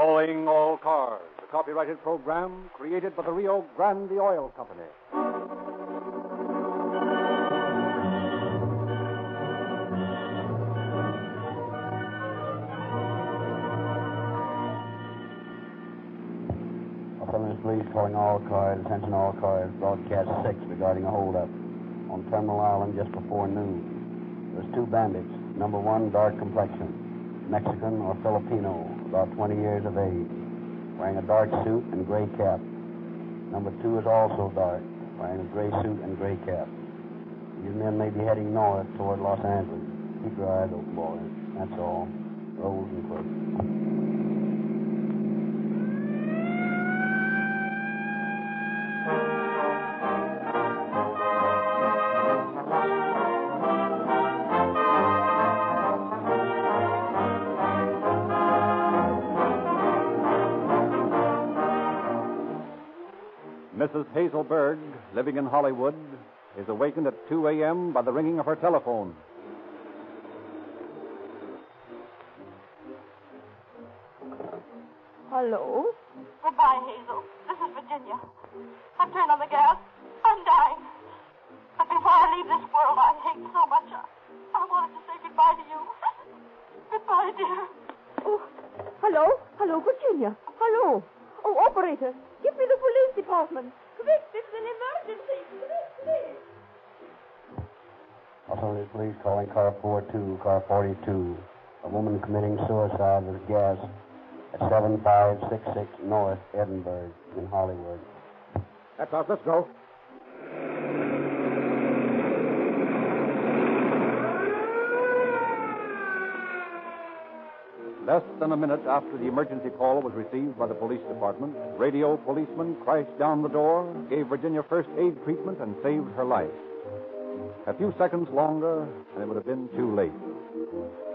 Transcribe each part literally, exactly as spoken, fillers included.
Calling All Cars, a copyrighted program created by the Rio Grande Oil Company. Los Angeles Police calling all cars, attention all cars, broadcast six regarding a holdup on Terminal Island just before noon. There's two bandits. Number one, dark complexion, Mexican or Filipino, about twenty years of age, wearing a dark suit and gray cap. Number two is also dark, wearing a gray suit and gray cap. These men may be heading north toward Los Angeles. Keep your eyes open, boys. That's all. Rolls and clips. Missus Hazel Berg, living in Hollywood, is awakened at two a.m. by the ringing of her telephone. Hello? Goodbye, Hazel. This is Virginia. I've turned on the gas. I'm dying. But before I leave this world I hate so much, I, I wanted to say goodbye to you. Goodbye, dear. Oh, hello? Hello, Virginia. Hello. Oh, operator. Give me the police department. Quick, this is an emergency. Quick, please. Los Angeles Police calling car forty-two, car forty-two. A woman committing suicide with gas at seven five six six North Edinburgh in Hollywood. That's us. Let's go. Less than a minute after the emergency call was received by the police department, radio policemen crashed down the door, gave Virginia first aid treatment, and saved her life. A few seconds longer, and it would have been too late.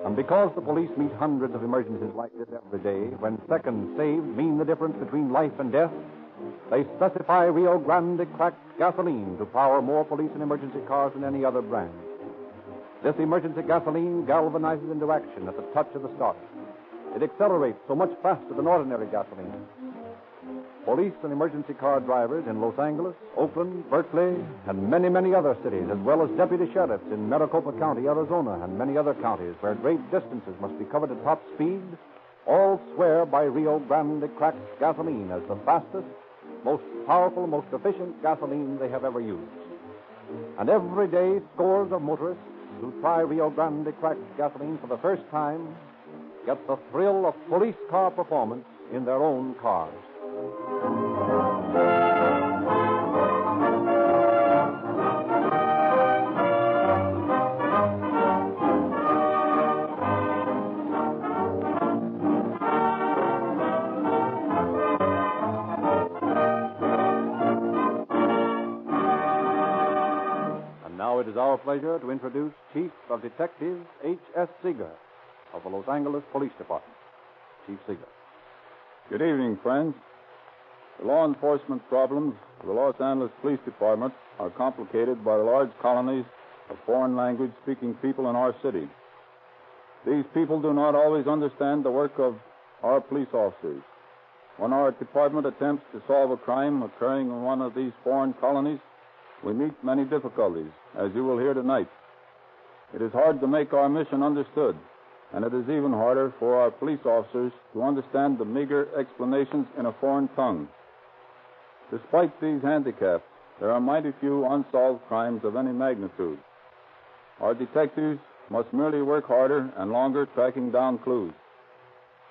And because the police meet hundreds of emergencies like this every day, when seconds saved mean the difference between life and death, they specify Rio Grande cracked gasoline to power more police and emergency cars than any other brand. This emergency gasoline galvanizes into action at the touch of the stop. It accelerates so much faster than ordinary gasoline. Police and emergency car drivers in Los Angeles, Oakland, Berkeley, and many, many other cities, as well as deputy sheriffs in Maricopa County, Arizona, and many other counties where great distances must be covered at top speed, all swear by Rio Grande cracked gasoline as the fastest, most powerful, most efficient gasoline they have ever used. And every day, scores of motorists who try Rio Grande cracked gasoline for the first time get the thrill of police car performance in their own cars. And now it is our pleasure to introduce Chief of Detectives H S Seager, of the Los Angeles Police Department. Chief Seager. Good evening, friends. The law enforcement problems of the Los Angeles Police Department are complicated by the large colonies of foreign language-speaking people in our city. These people do not always understand the work of our police officers. When our department attempts to solve a crime occurring in one of these foreign colonies, we meet many difficulties, as you will hear tonight. It is hard to make our mission understood, and it is even harder for our police officers to understand the meager explanations in a foreign tongue. Despite these handicaps, there are mighty few unsolved crimes of any magnitude. Our detectives must merely work harder and longer tracking down clues.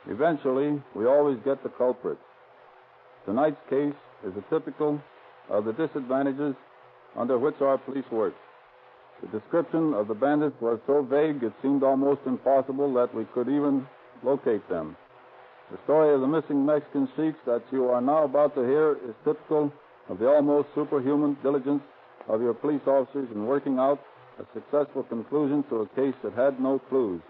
Eventually, we always get the culprits. Tonight's case is a typical of the disadvantages under which our police work. The description of the bandits was so vague it seemed almost impossible that we could even locate them. The story of the missing Mexican sheiks that you are now about to hear is typical of the almost superhuman diligence of your police officers in working out a successful conclusion to a case that had no clues.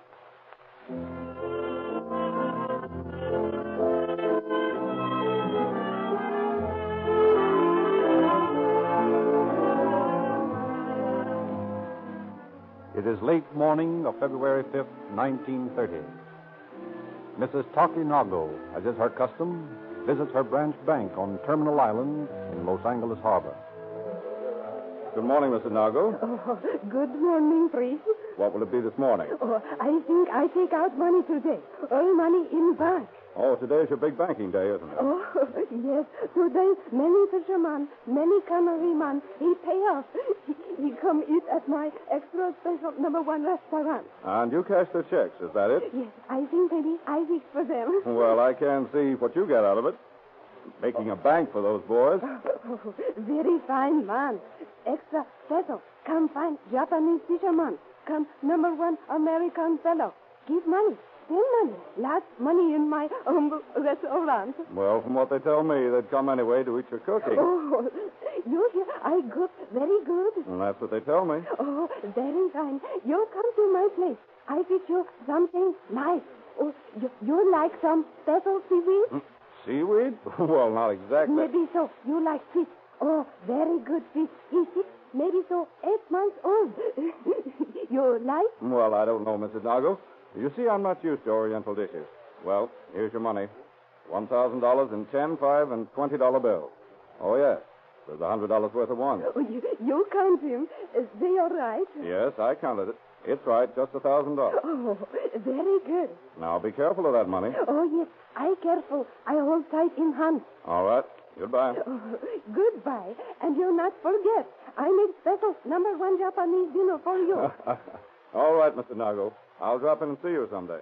It is late morning of February fifth, nineteen thirty. Missus Taki Nago, as is her custom, visits her branch bank on Terminal Island in Los Angeles Harbor. Good morning, Missus Nago. Oh, good morning, Fritz. What will it be this morning? Oh, I think I take out money today. All money in bank. Oh, today's your big banking day, isn't it? Oh, yes. Today, many fishermen, many cannerymen, he pay off. He come eat at my extra special number one restaurant. And you cash the checks, is that it? Yes, I think maybe I fix for them. Well, I can see what you get out of it. Making a bank for those boys. Oh, very fine man. Extra special. Come find Japanese fisherman. Come number one American fellow. Give money. Still money. Lots money in my humble restaurant. Well, from what they tell me, they'd come anyway to eat your cooking. Oh, you hear? I cook very good. Well, that's what they tell me. Oh, very fine. You come to my place. I fix you something nice. Oh, you, you like some special seaweed? Hmm? Seaweed? Well, not exactly. Maybe so. You like fish. Oh, very good fish. He's six, maybe so eight months old. You like? Well, I don't know, Missus Nago. You see, I'm not used to Oriental dishes. Well, here's your money. one thousand dollars in ten, five, and twenty dollar bills. Oh, yes. There's one hundred dollars worth of one. Oh, you, you count him. Is they all right? Yes, I counted it. It's right, just one thousand dollars. Oh, very good. Now, be careful of that money. Oh, yes. I careful. I hold tight in hand. All right. Goodbye. Oh, goodbye. And you not forget, I made special number one Japanese dinner for you. All right, Mister Nago. I'll drop in and see you someday.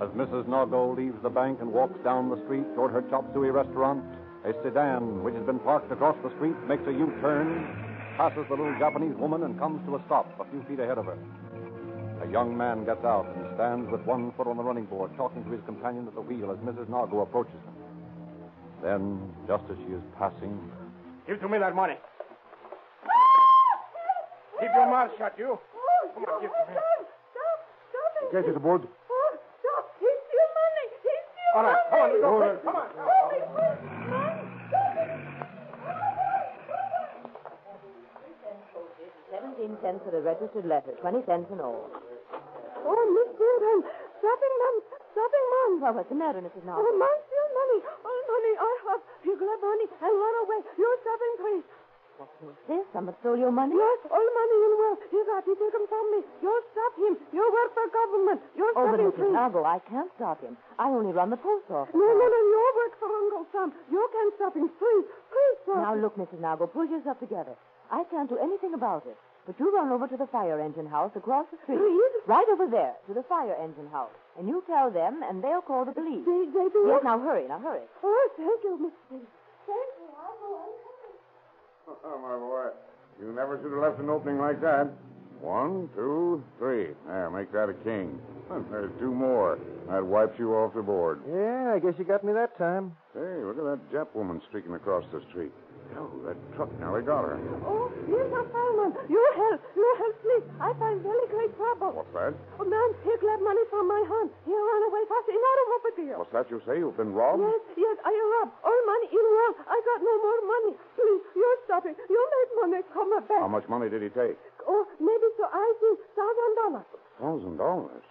As Missus Nago leaves the bank and walks down the street toward her chop suey restaurant, a sedan which has been parked across the street makes a U-turn, passes the little Japanese woman and comes to a stop a few feet ahead of her. A young man gets out and stands with one foot on the running board, talking to his companion at the wheel as Missus Nago approaches him. Then, just as she is passing... Give to me that money. Keep your mouth shut, you. Oh, come on, give it to me. Stop, stop, stop. Get it aboard. Oh, stop. He's your money. He's your money. All right, money. Come on, come on. Come on. Come on. seventeen cents for the registered letter, twenty cents in all. Oh, Miss Children, shopping mum, shopping mum. Well, what's the matter, Missus Nago? Oh, my still money, all money I have. You grab money and run away. You're shopping, please. What is this? Someone stole your money? Yes, all money in the world. He got, he took him from me. You stop him. You work for government. You're oh, stopping, but Missus Nago, I can't stop him. I only run the post office. No, no, no, you work for Uncle Sam. You can't stop him. Please, please stop Now, him. Look, Missus Nago, pull yourself together. I can't do anything about it. But you run over to the fire engine house across the street. Please? Right over there, to the fire engine house. And you tell them, and they'll call the police. They, they do? Yes, now hurry, now hurry. Oh, thank you, Miss Thank you, I'll go on. Oh, my boy. You never should have left an opening like that. One, two, three. There, make that a king. And there's two more. That wipes you off the board. Yeah, I guess you got me that time. Hey, look at that Jap woman streaking across the street. Oh, that truck nearly got her. Oh, here's a fireman. You help. You help me. I find very great trouble. What's that? Oh, man, he grabbed money from my hand. He ran away fast in automobile. What's that you say? You've been robbed? Yes, yes, I robbed. All money in world. I got no more money. Please, you're stopping. You make money come back. How much money did he take? Oh, maybe so I think thousand dollars. Thousand dollars?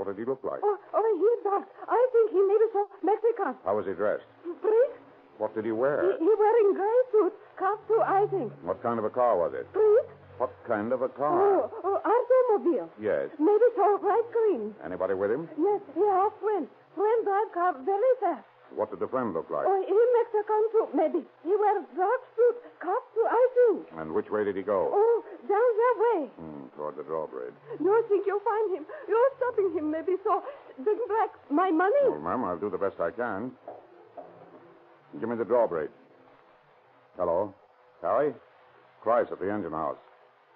What did he look like? Oh, oh, he's dark. I think he maybe so Mexican. How was he dressed? Brick. What did he wear? He, he wearing gray suit, cuff too, I think. What kind of a car was it? Please? What kind of a car? Oh, oh, automobile. Yes. Maybe so, right green. Anybody with him? Yes, he has friend. Friend drive car very fast. What did the friend look like? Oh, he Mexican too, maybe. He wears dark suit, cuff too, I think. And which way did he go? Oh, down that way. Hmm, toward the drawbridge. You think you'll find him? You're stopping him, maybe so. Big black, my money. Well, ma'am, I'll do the best I can. Give me the drawbridge. Hello? Harry? Christ at the engine house.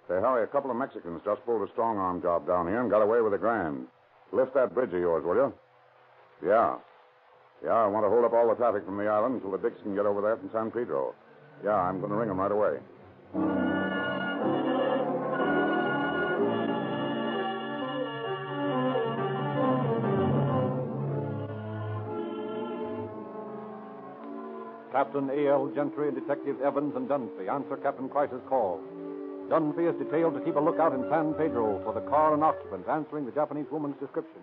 Say, Harry, a couple of Mexicans just pulled a strong-arm job down here and got away with a grand. Lift that bridge of yours, will you? Yeah. Yeah, I want to hold up all the traffic from the island until the dicks can get over there from San Pedro. Yeah, I'm going to ring them right away. Captain A L. Gentry and Detectives Evans and Dunphy answer Captain Price's call. Dunphy is detailed to keep a lookout in San Pedro for the car and occupants answering the Japanese woman's description.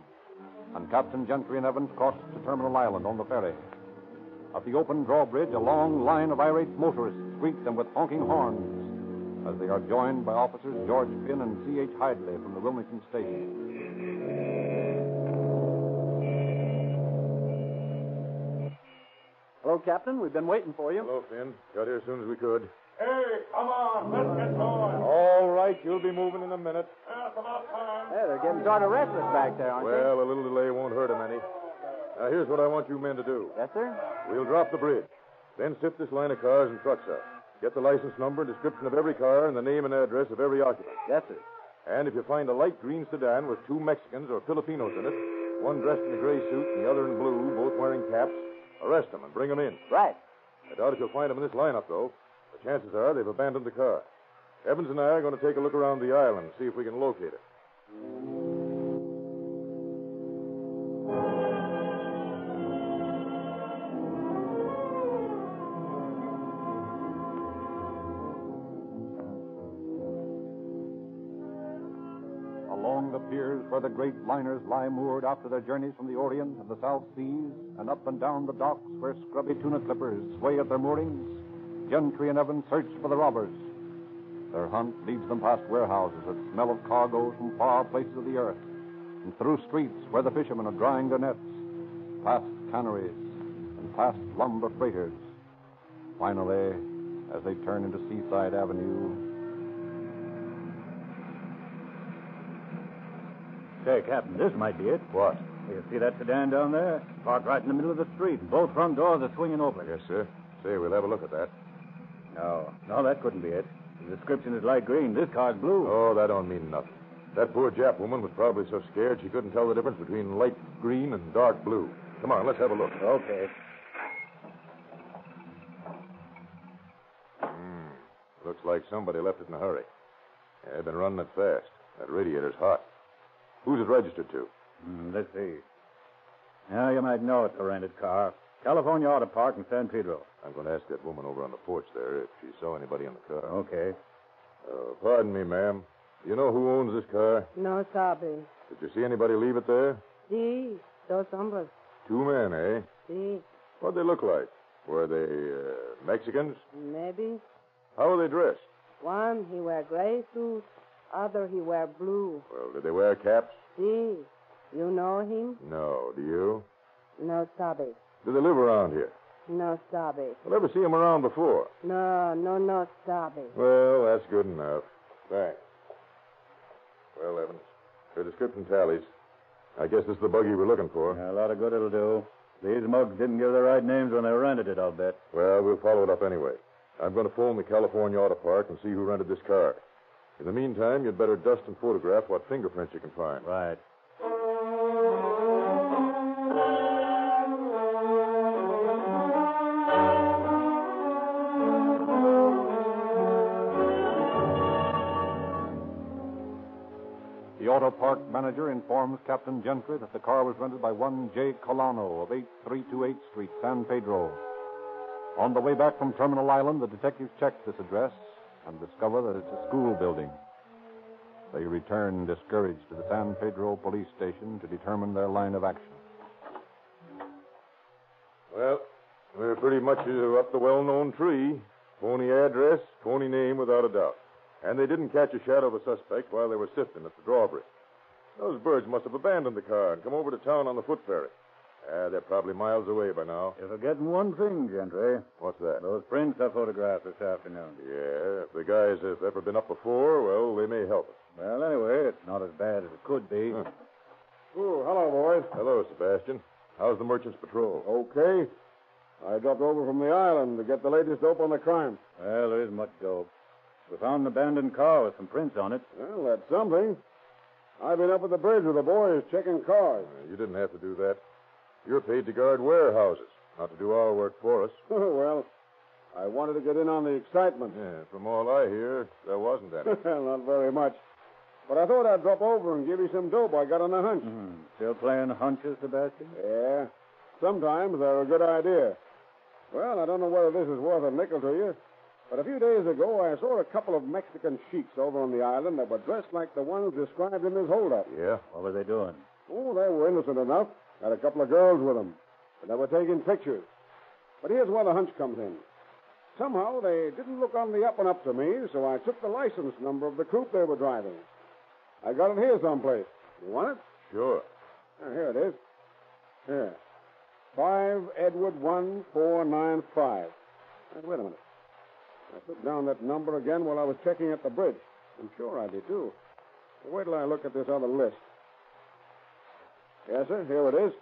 And Captain Gentry and Evans cross to Terminal Island on the ferry. At the open drawbridge, a long line of irate motorists greet them with honking horns as they are joined by officers George Finn and C H Hidley from the Wilmington station. Hello, Captain. We've been waiting for you. Hello, Finn. Got here as soon as we could. Hey, come on. Let's get going. All right. You'll be moving in a minute. That's about time. Yeah, they're getting sort of restless back there, aren't well, they? Well, a little delay won't hurt them any. Now, here's what I want you men to do. Yes, sir? We'll drop the bridge, then sift this line of cars and trucks up. Get the license number and description of every car and the name and address of every occupant. Yes, sir. And if you find a light green sedan with two Mexicans or Filipinos in it, one dressed in a gray suit and the other in blue, both wearing caps, arrest them and bring them in. Right. I doubt if you'll find them in this lineup, though. The chances are they've abandoned the car. Evans and I are going to take a look around the island and see if we can locate it. Along the piers where the great liners lie moored after their journeys from the Orient and the South Seas, and up and down the docks where scrubby tuna clippers sway at their moorings, Gentry and Evans search for the robbers. Their hunt leads them past warehouses that smell of cargo from far places of the earth, and through streets where the fishermen are drying their nets, past canneries, and past lumber freighters. Finally, as they turn into Seaside Avenue... Say, Captain, this might be it. What? You see that sedan down there? Parked right in the middle of the street. Both front doors are swinging open. Yes, sir. Say, we'll have a look at that. No, no, that couldn't be it. The description is light green. This car's blue. Oh, that don't mean nothing. That poor Jap woman was probably so scared she couldn't tell the difference between light green and dark blue. Come on, let's have a look. Okay. Hmm. Looks like somebody left it in a hurry. Yeah, they've been running it fast. That radiator's hot. Who's it registered to? Mm, let's see. Now, you might know it's a rented car. California Auto Park in San Pedro. I'm going to ask that woman over on the porch there if she saw anybody in the car. Okay. Uh, pardon me, ma'am. Do you know who owns this car? No sabe. Did you see anybody leave it there? Sí, dos hombres. Two men, eh? Sí. What'd they look like? Were they uh, Mexicans? Maybe. How were they dressed? One, he wear gray suit. Other, he wear blue. Well, did they wear caps? Sí. You know him? No. Do you? No sabe. Do they live around here? No sabe. I'll never see them around before. No, no, no sabe. Well, that's good enough. Thanks. Well, Evans, your description tallies. I guess this is the buggy we're looking for. Yeah, a lot of good it'll do. These mugs didn't give the right names when they rented it, I'll bet. Well, we'll follow it up anyway. I'm going to phone the California Auto Park and see who rented this car. In the meantime, you'd better dust and photograph what fingerprints you can find. Right. The auto park manager informs Captain Gentry that the car was rented by one J. Colano of eighty-three twenty-eight Street, San Pedro. On the way back from Terminal Island, the detectives check this address and discover that it's a school building. They return discouraged to the San Pedro police station to determine their line of action. Well, we're pretty much up the well-known tree. Phony address, phony name without a doubt. And they didn't catch a shadow of a suspect while they were sifting at the drawbridge. Those birds must have abandoned the car and come over to town on the foot ferry. Uh, they're probably miles away by now. You're forgetting one thing, Gentry. What's that? Those prints I photographed this afternoon. Yeah, if the guys have ever been up before, well, they may help us. Well, anyway, it's not as bad as it could be. Huh. Oh, hello, boys. Hello, Sebastian. How's the merchant's patrol? Okay. I dropped over from the island to get the latest dope on the crime. Well, there isn't much dope. We found an abandoned car with some prints on it. Well, that's something. I've been up at the bridge with the boys checking cars. Uh, you didn't have to do that. You're paid to guard warehouses, not to do our work for us. Well, I wanted to get in on the excitement. Yeah, from all I hear, there wasn't any. Not very much. But I thought I'd drop over and give you some dope I got on the hunch. Mm, still playing hunches, Sebastian? Yeah. Sometimes they're a good idea. Well, I don't know whether this is worth a nickel to you, but a few days ago I saw a couple of Mexican sheiks over on the island that were dressed like the ones described in this holdup. Yeah? What were they doing? Oh, they were innocent enough. Had a couple of girls with them, but they were taking pictures. But here's where the hunch comes in. Somehow they didn't look on the up and up to me, so I took the license number of the coupe they were driving. I got it here someplace. You want it? Sure. Oh, here it is. Here. five Edward one four nine five. Wait a minute. I put down that number again while I was checking at the bridge. I'm sure I did, too. Wait till I look at this other list. Yes, sir, here it is.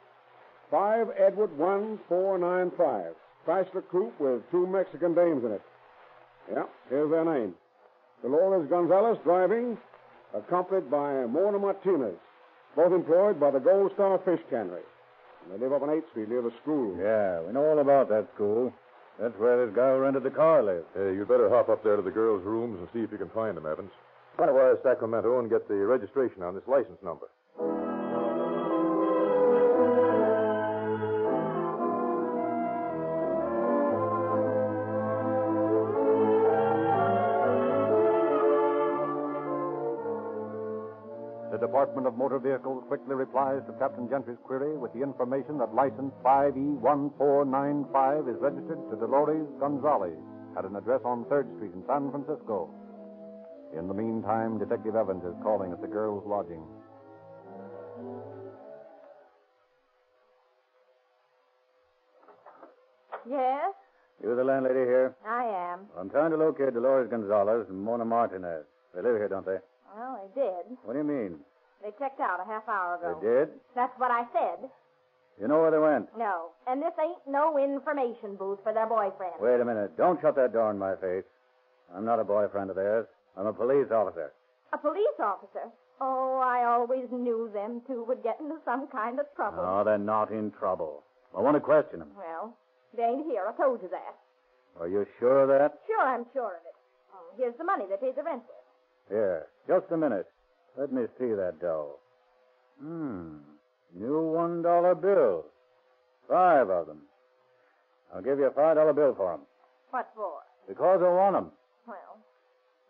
five Edward one four nine five. Chrysler coupe with two Mexican dames in it. Yeah, here's their name. Dolores Gonzalez driving, accompanied by Mona Martinez, both employed by the Gold Star Fish Cannery. They live up on eighth Street near the school. Yeah, we know all about that school. That's where this guy who rented the car lives. Hey, you better hop up there to the girls' rooms and see if you can find them, Evans. Try to wire Sacramento and get the registration on this license number. The Department of Motor Vehicles quickly replies to Captain Gentry's query with the information that license five E one four nine five is registered to Dolores Gonzalez at an address on third Street in San Francisco. In the meantime, Detective Evans is calling at the girl's lodging. Yes? You the landlady here? I am. Well, I'm trying to locate Dolores Gonzalez and Mona Martinez. They live here, don't they? Well, they did. What do you mean? They checked out a half hour ago. They did? That's what I said. You know where they went? No. And this ain't no information booth for their boyfriend. Wait a minute. Don't shut that door in my face. I'm not a boyfriend of theirs. I'm a police officer. A police officer? Oh, I always knew them two would get into some kind of trouble. No, they're not in trouble. I want to question them. Well, they ain't here. I told you that. Are you sure of that? Sure, I'm sure of it. Oh, here's the money they paid the rent with. Here, just a minute. Let me see that dough. Hmm, new one dollar bills. Five of them. I'll give you a five dollar bill for them. What for? Because I want them. Well,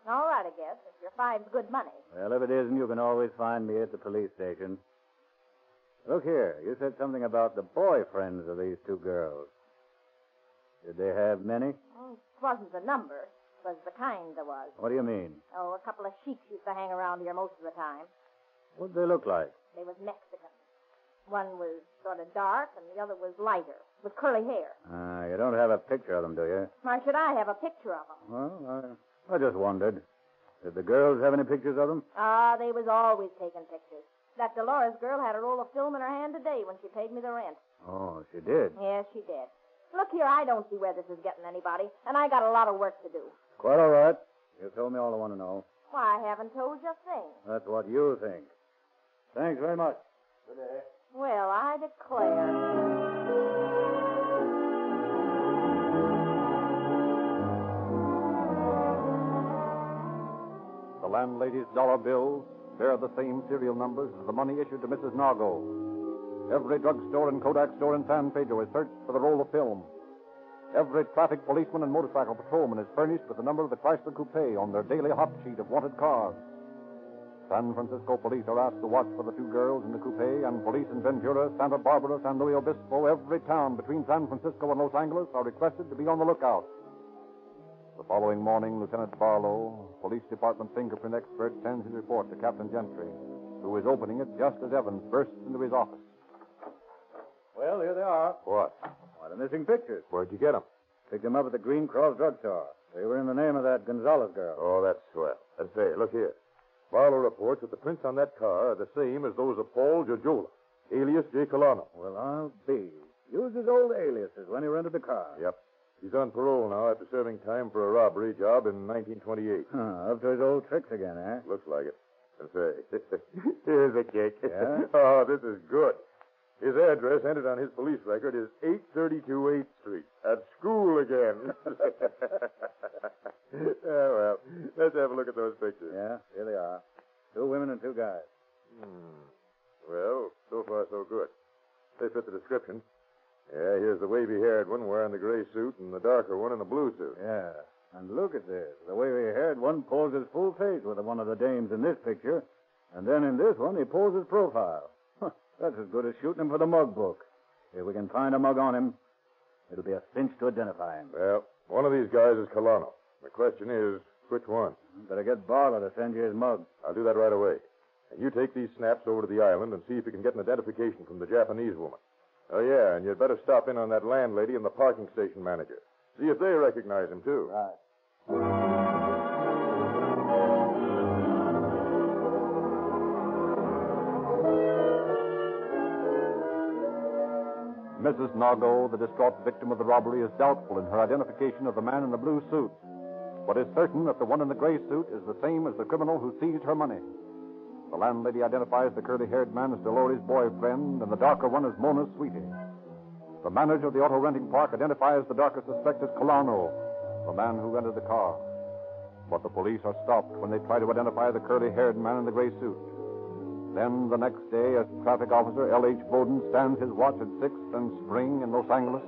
all right, I guess, if your five's good money. Well, if it isn't, you can always find me at the police station. Look here, you said something about the boyfriends of these two girls. Did they have many? Oh, it wasn't the number. Was the kind there was. What do you mean? Oh, a couple of sheiks used to hang around here most of the time. What did they look like? They was Mexican. One was sort of dark, and the other was lighter, with curly hair. Ah, uh, you don't have a picture of them, do you? Why should I have a picture of them? Well, I, I just wondered. Did the girls have any pictures of them? Ah, uh, they was always taking pictures. That Dolores girl had a roll of film in her hand today when she paid me the rent. Oh, she did? Yes, she did. Look here, I don't see where this is getting anybody, and I got a lot of work to do. Quite all right. You've told me all I want to know. Why, I haven't told you a thing. That's what you think. Thanks very much. Good day. Well, I declare. The landlady's dollar bills bear the same serial numbers as the money issued to Missus Nago. Every drugstore and Kodak store in San Pedro is searched for the roll of film. Every traffic policeman and motorcycle patrolman is furnished with the number of the Chrysler Coupe on their daily hot sheet of wanted cars. San Francisco police are asked to watch for the two girls in the coupe, and police in Ventura, Santa Barbara, San Luis Obispo, every town between San Francisco and Los Angeles are requested to be on the lookout. The following morning, Lieutenant Barlow, police department fingerprint expert, sends his report to Captain Gentry, who is opening it just as Evans bursts into his office. Well, here they are. What? Why, the missing pictures. Where'd you get them? Picked them up at the Green Cross drugstore. They were in the name of that Gonzalez girl. Oh, that's swell. Let's say, look here. Barlow reports that the prints on that car are the same as those of Paul Giojola, alias J. Colano. Well, I'll be. Used his old aliases when he rented the car. Yep. He's on parole now after serving time for a robbery job in nineteen twenty-eight. Huh, up to his old tricks again, eh? Looks like it. Let's say, here's a cake. Yeah? Oh, this is good. His address, entered on his police record, is eight thirty-two eighth Street. At school again. Yeah, well, let's have a look at those pictures. Yeah, here they are. Two women and two guys. Hmm. Well, so far so good. They fit the description. Yeah, here's the wavy-haired one wearing the gray suit, head, one poses full face with one of the dames in this picture, and then in this one he poses profile. Huh, that's as good as shooting him for the mug book. If we can find a mug on him, it'll be a cinch to identify him. Well, one of these guys is Colano. The question is, which one? Better get Barlow to send you his mug. I'll do that right away. And you take these snaps over to the island and see if you can get an identification from the Japanese woman. Oh, yeah, and you'd better stop in on that landlady and the parking station manager. See if they recognize him, too. Right. Missus Nago, the distraught victim of the robbery, is doubtful in her identification of the man in the blue suit. But it's certain that the one in the gray suit is the same as the criminal who seized her money. The landlady identifies the curly-haired man as Dolores' boyfriend, and the darker one as Mona's sweetie. The manager of the auto-renting park identifies the darker suspect as Colano, the man who rented the car. But the police are stopped when they try to identify the curly-haired man in the gray suit. Then, the next day, as traffic officer L H Bowden stands his watch at sixth and Spring in Los Angeles,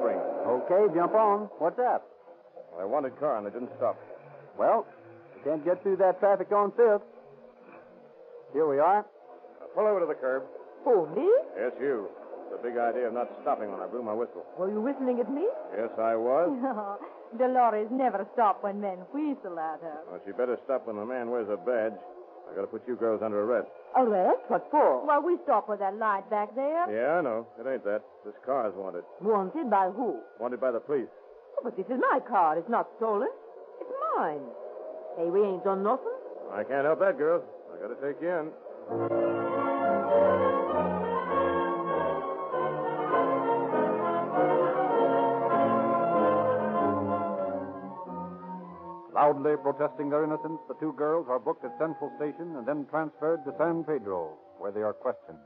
Spring. Okay, jump on. What's that? Well, I wanted car and they didn't stop. Well, you can't get through that traffic on fifth. Here we are. Now pull over to the curb. Oh, me? Yes, you. It's a big idea of not stopping when I blew my whistle. Were you whistling at me? Yes, I was. No, Dolores never stopped when men whistle at her. Well, she better stop when the man wears a badge. I got to put you girls under arrest. Arrest? What for? Well, we stopped with that light back there. Yeah, I know. It ain't that. This car's wanted. Wanted by who? Wanted by the police. Oh, but this is my car. It's not stolen. It's mine. Hey, we ain't done nothing. I can't help that, girls. I got to take you in. Loudly protesting their innocence, the two girls are booked at Central Station and then transferred to San Pedro, where they are questioned.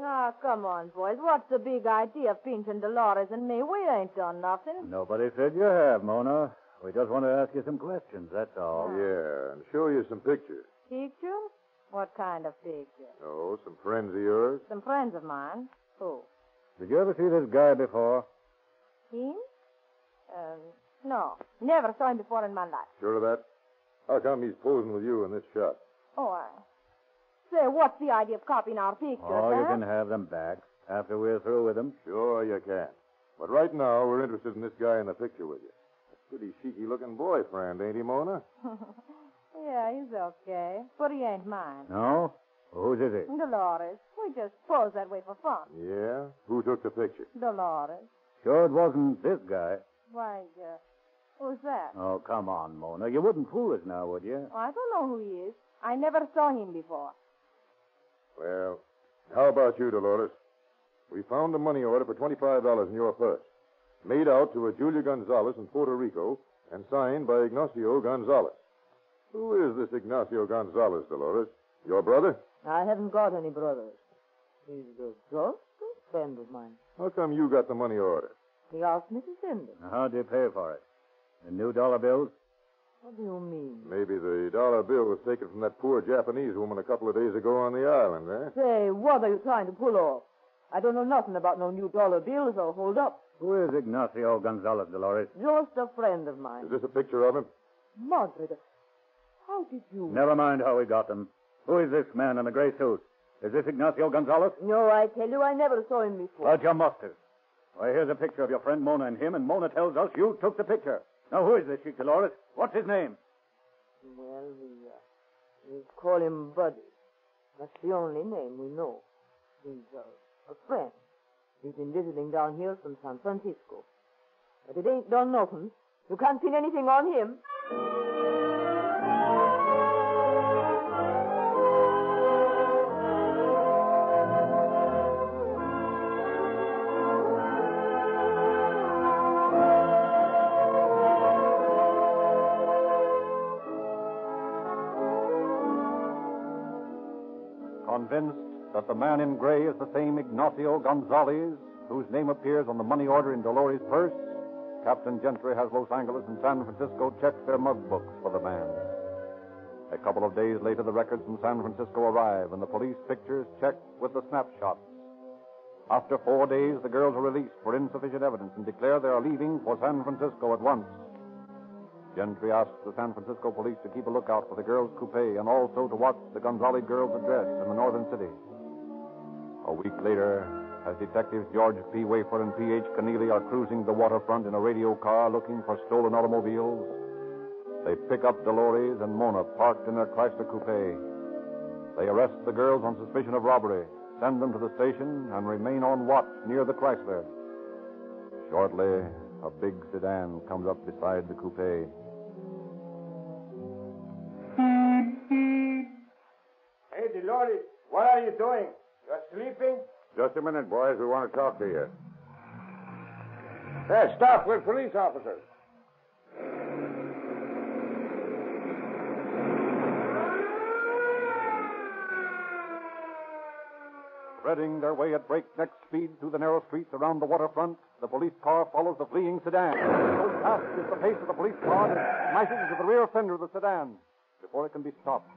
Ah, come on, boys. What's the big idea of pinching Dolores and me? We ain't done nothing. Nobody said you have, Mona. We just want to ask you some questions, that's all. Yeah, yeah, and show you some pictures. Pictures? What kind of pictures? Oh, some friends of yours. Some friends of mine? Who? Did you ever see this guy before? Him? Um... No, never saw him before in my life. Sure of that? How come he's posing with you in this shot? Oh, I... Say, what's the idea of copying our pictures, Oh, huh? You can have them back after we're through with them. Sure you can. But right now, we're interested in this guy in the picture with you. A pretty cheeky-looking boyfriend, ain't he, Mona? Yeah, he's okay. But he ain't mine. No? Whose is he? Dolores. We just posed that way for fun. Yeah? Who took the picture? Dolores. Sure it wasn't this guy. Why, uh... Who's that? Oh, come on, Mona. You wouldn't fool us now, would you? Oh, I don't know who he is. I never saw him before. Well, how about you, Dolores? We found a money order for twenty-five dollars in your purse, made out to a Julia Gonzalez in Puerto Rico and signed by Ignacio Gonzalez. Who is this Ignacio Gonzalez, Dolores? Your brother? I haven't got any brothers. He's just a friend of mine. How come you got the money order? He asked me to send it. How'd you pay for it? The new dollar bills? What do you mean? Maybe the dollar bill was taken from that poor Japanese woman a couple of days ago on the island, eh? Say, what are you trying to pull off? I don't know nothing about no new dollar bills or hold up. Who is Ignacio Gonzalez, Dolores? Just a friend of mine. Is this a picture of him? Madre, how did you... Never mind how we got them. Who is this man in a gray suit? Is this Ignacio Gonzalez? No, I tell you, I never saw him before. How'd you muster? Well, here's a picture of your friend Mona and him, and Mona tells us you took the picture. Now, who is this Chief Dolores? What's his name? Well, we, uh, we call him Buddy. That's the only name we know. He's uh, a friend. He's been visiting down here from San Francisco. But it ain't done nothing. You can't pin anything on him. Convinced that the man in gray is the same Ignacio Gonzalez, whose name appears on the money order in Dolores' purse, Captain Gentry has Los Angeles and San Francisco check their mug books for the man. A couple of days later, the records from San Francisco arrive, and the police pictures check with the snapshots. After four days, the girls are released for insufficient evidence and declare they are leaving for San Francisco at once. Gentry asks the San Francisco police to keep a lookout for the girls' coupe and also to watch the Gonzalez girls' address in the northern city. A week later, as detectives George P. Wafer and P H Keneally are cruising the waterfront in a radio car looking for stolen automobiles, they pick up Dolores and Mona parked in their Chrysler coupe. They arrest the girls on suspicion of robbery, send them to the station, and remain on watch near the Chrysler. Shortly, a big sedan comes up beside the coupe. Hey, Dolores, what are you doing? You're sleeping? Just a minute, boys. We want to talk to you. Hey, stop. We're police officers. Threading their way at breakneck speed through the narrow streets around the waterfront, the police car follows the fleeing sedan. So fast is the pace of the police car that it smashes into the rear fender of the sedan before it can be stopped.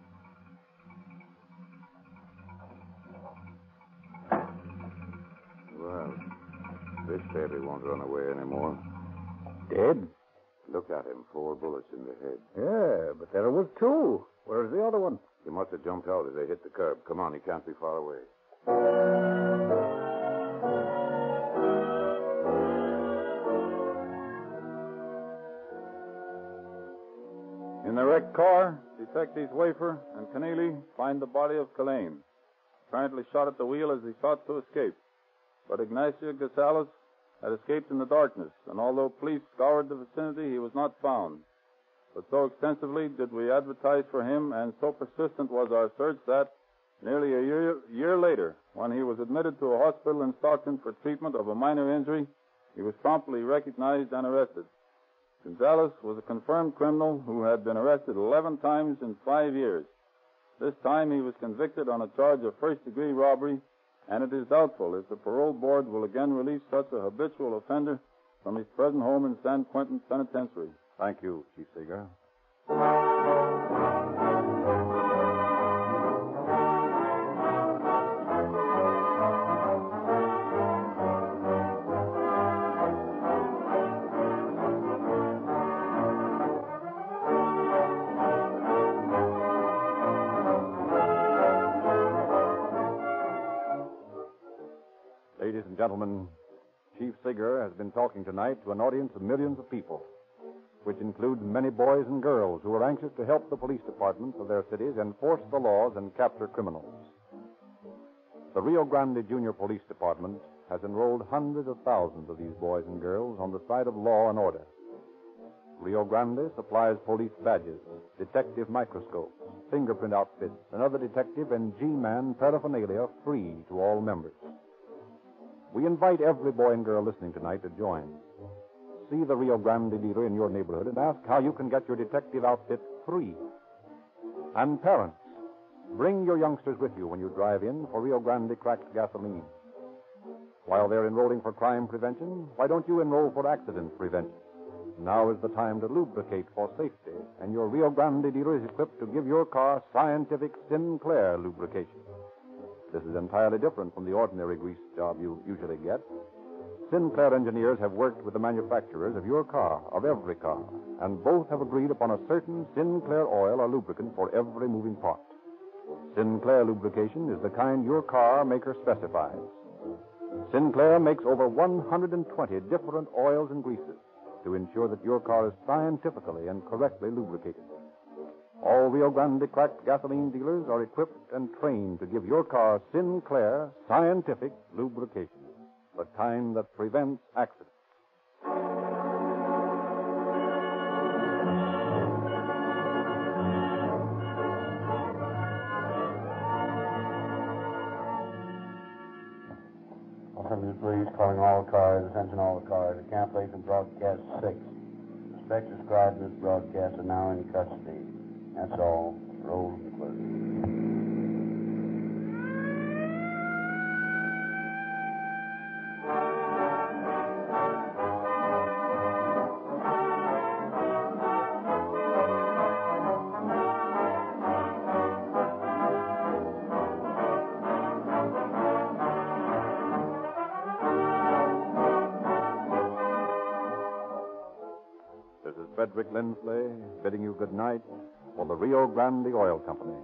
Well, this baby won't run away anymore. Dead? Look at him, four bullets in the head. Yeah, but there was two. Where's the other one? He must have jumped out as they hit the curb. Come on, he can't be far away. In the wrecked car, Detectives Wafer and Keneally find the body of Colane, apparently shot at the wheel as he sought to escape. But Ignacio Gonzalez had escaped in the darkness, and although police scoured the vicinity, he was not found. But so extensively did we advertise for him, and so persistent was our search that nearly a year, year later, when he was admitted to a hospital in Stockton for treatment of a minor injury, he was promptly recognized and arrested. Gonzalez was a confirmed criminal who had been arrested eleven times in five years. This time he was convicted on a charge of first-degree robbery, and it is doubtful if the parole board will again release such a habitual offender from his present home in San Quentin Penitentiary. Thank you, Chief Seager. Ladies and gentlemen, Chief Seager has been talking tonight to an audience of millions of people, which includes many boys and girls who are anxious to help the police departments of their cities enforce the laws and capture criminals. The Rio Grande Junior Police Department has enrolled hundreds of thousands of these boys and girls on the side of law and order. Rio Grande supplies police badges, detective microscopes, fingerprint outfits, and other detective and G-man paraphernalia free to all members. We invite every boy and girl listening tonight to join. See the Rio Grande dealer in your neighborhood and ask how you can get your detective outfit free. And parents, bring your youngsters with you when you drive in for Rio Grande cracked gasoline. While they're enrolling for crime prevention, why don't you enroll for accident prevention? Now is the time to lubricate for safety, and your Rio Grande dealer is equipped to give your car scientific Sinclair lubrication. This is entirely different from the ordinary grease job you usually get. Sinclair engineers have worked with the manufacturers of your car, of every car, and both have agreed upon a certain Sinclair oil or lubricant for every moving part. Sinclair lubrication is the kind your car maker specifies. Sinclair makes over one hundred twenty different oils and greases to ensure that your car is scientifically and correctly lubricated. All Rio Grande cracked gasoline dealers are equipped and trained to give your car Sinclair scientific lubrication, the kind that prevents accidents. Los Police, calling all cars, attention all cars, at cancellation broadcast six. Suspect described in this broadcast are now in custody. That's all. Roll the clip. is Frederick Lindsley bidding you good night for the Rio Grande Oil Company.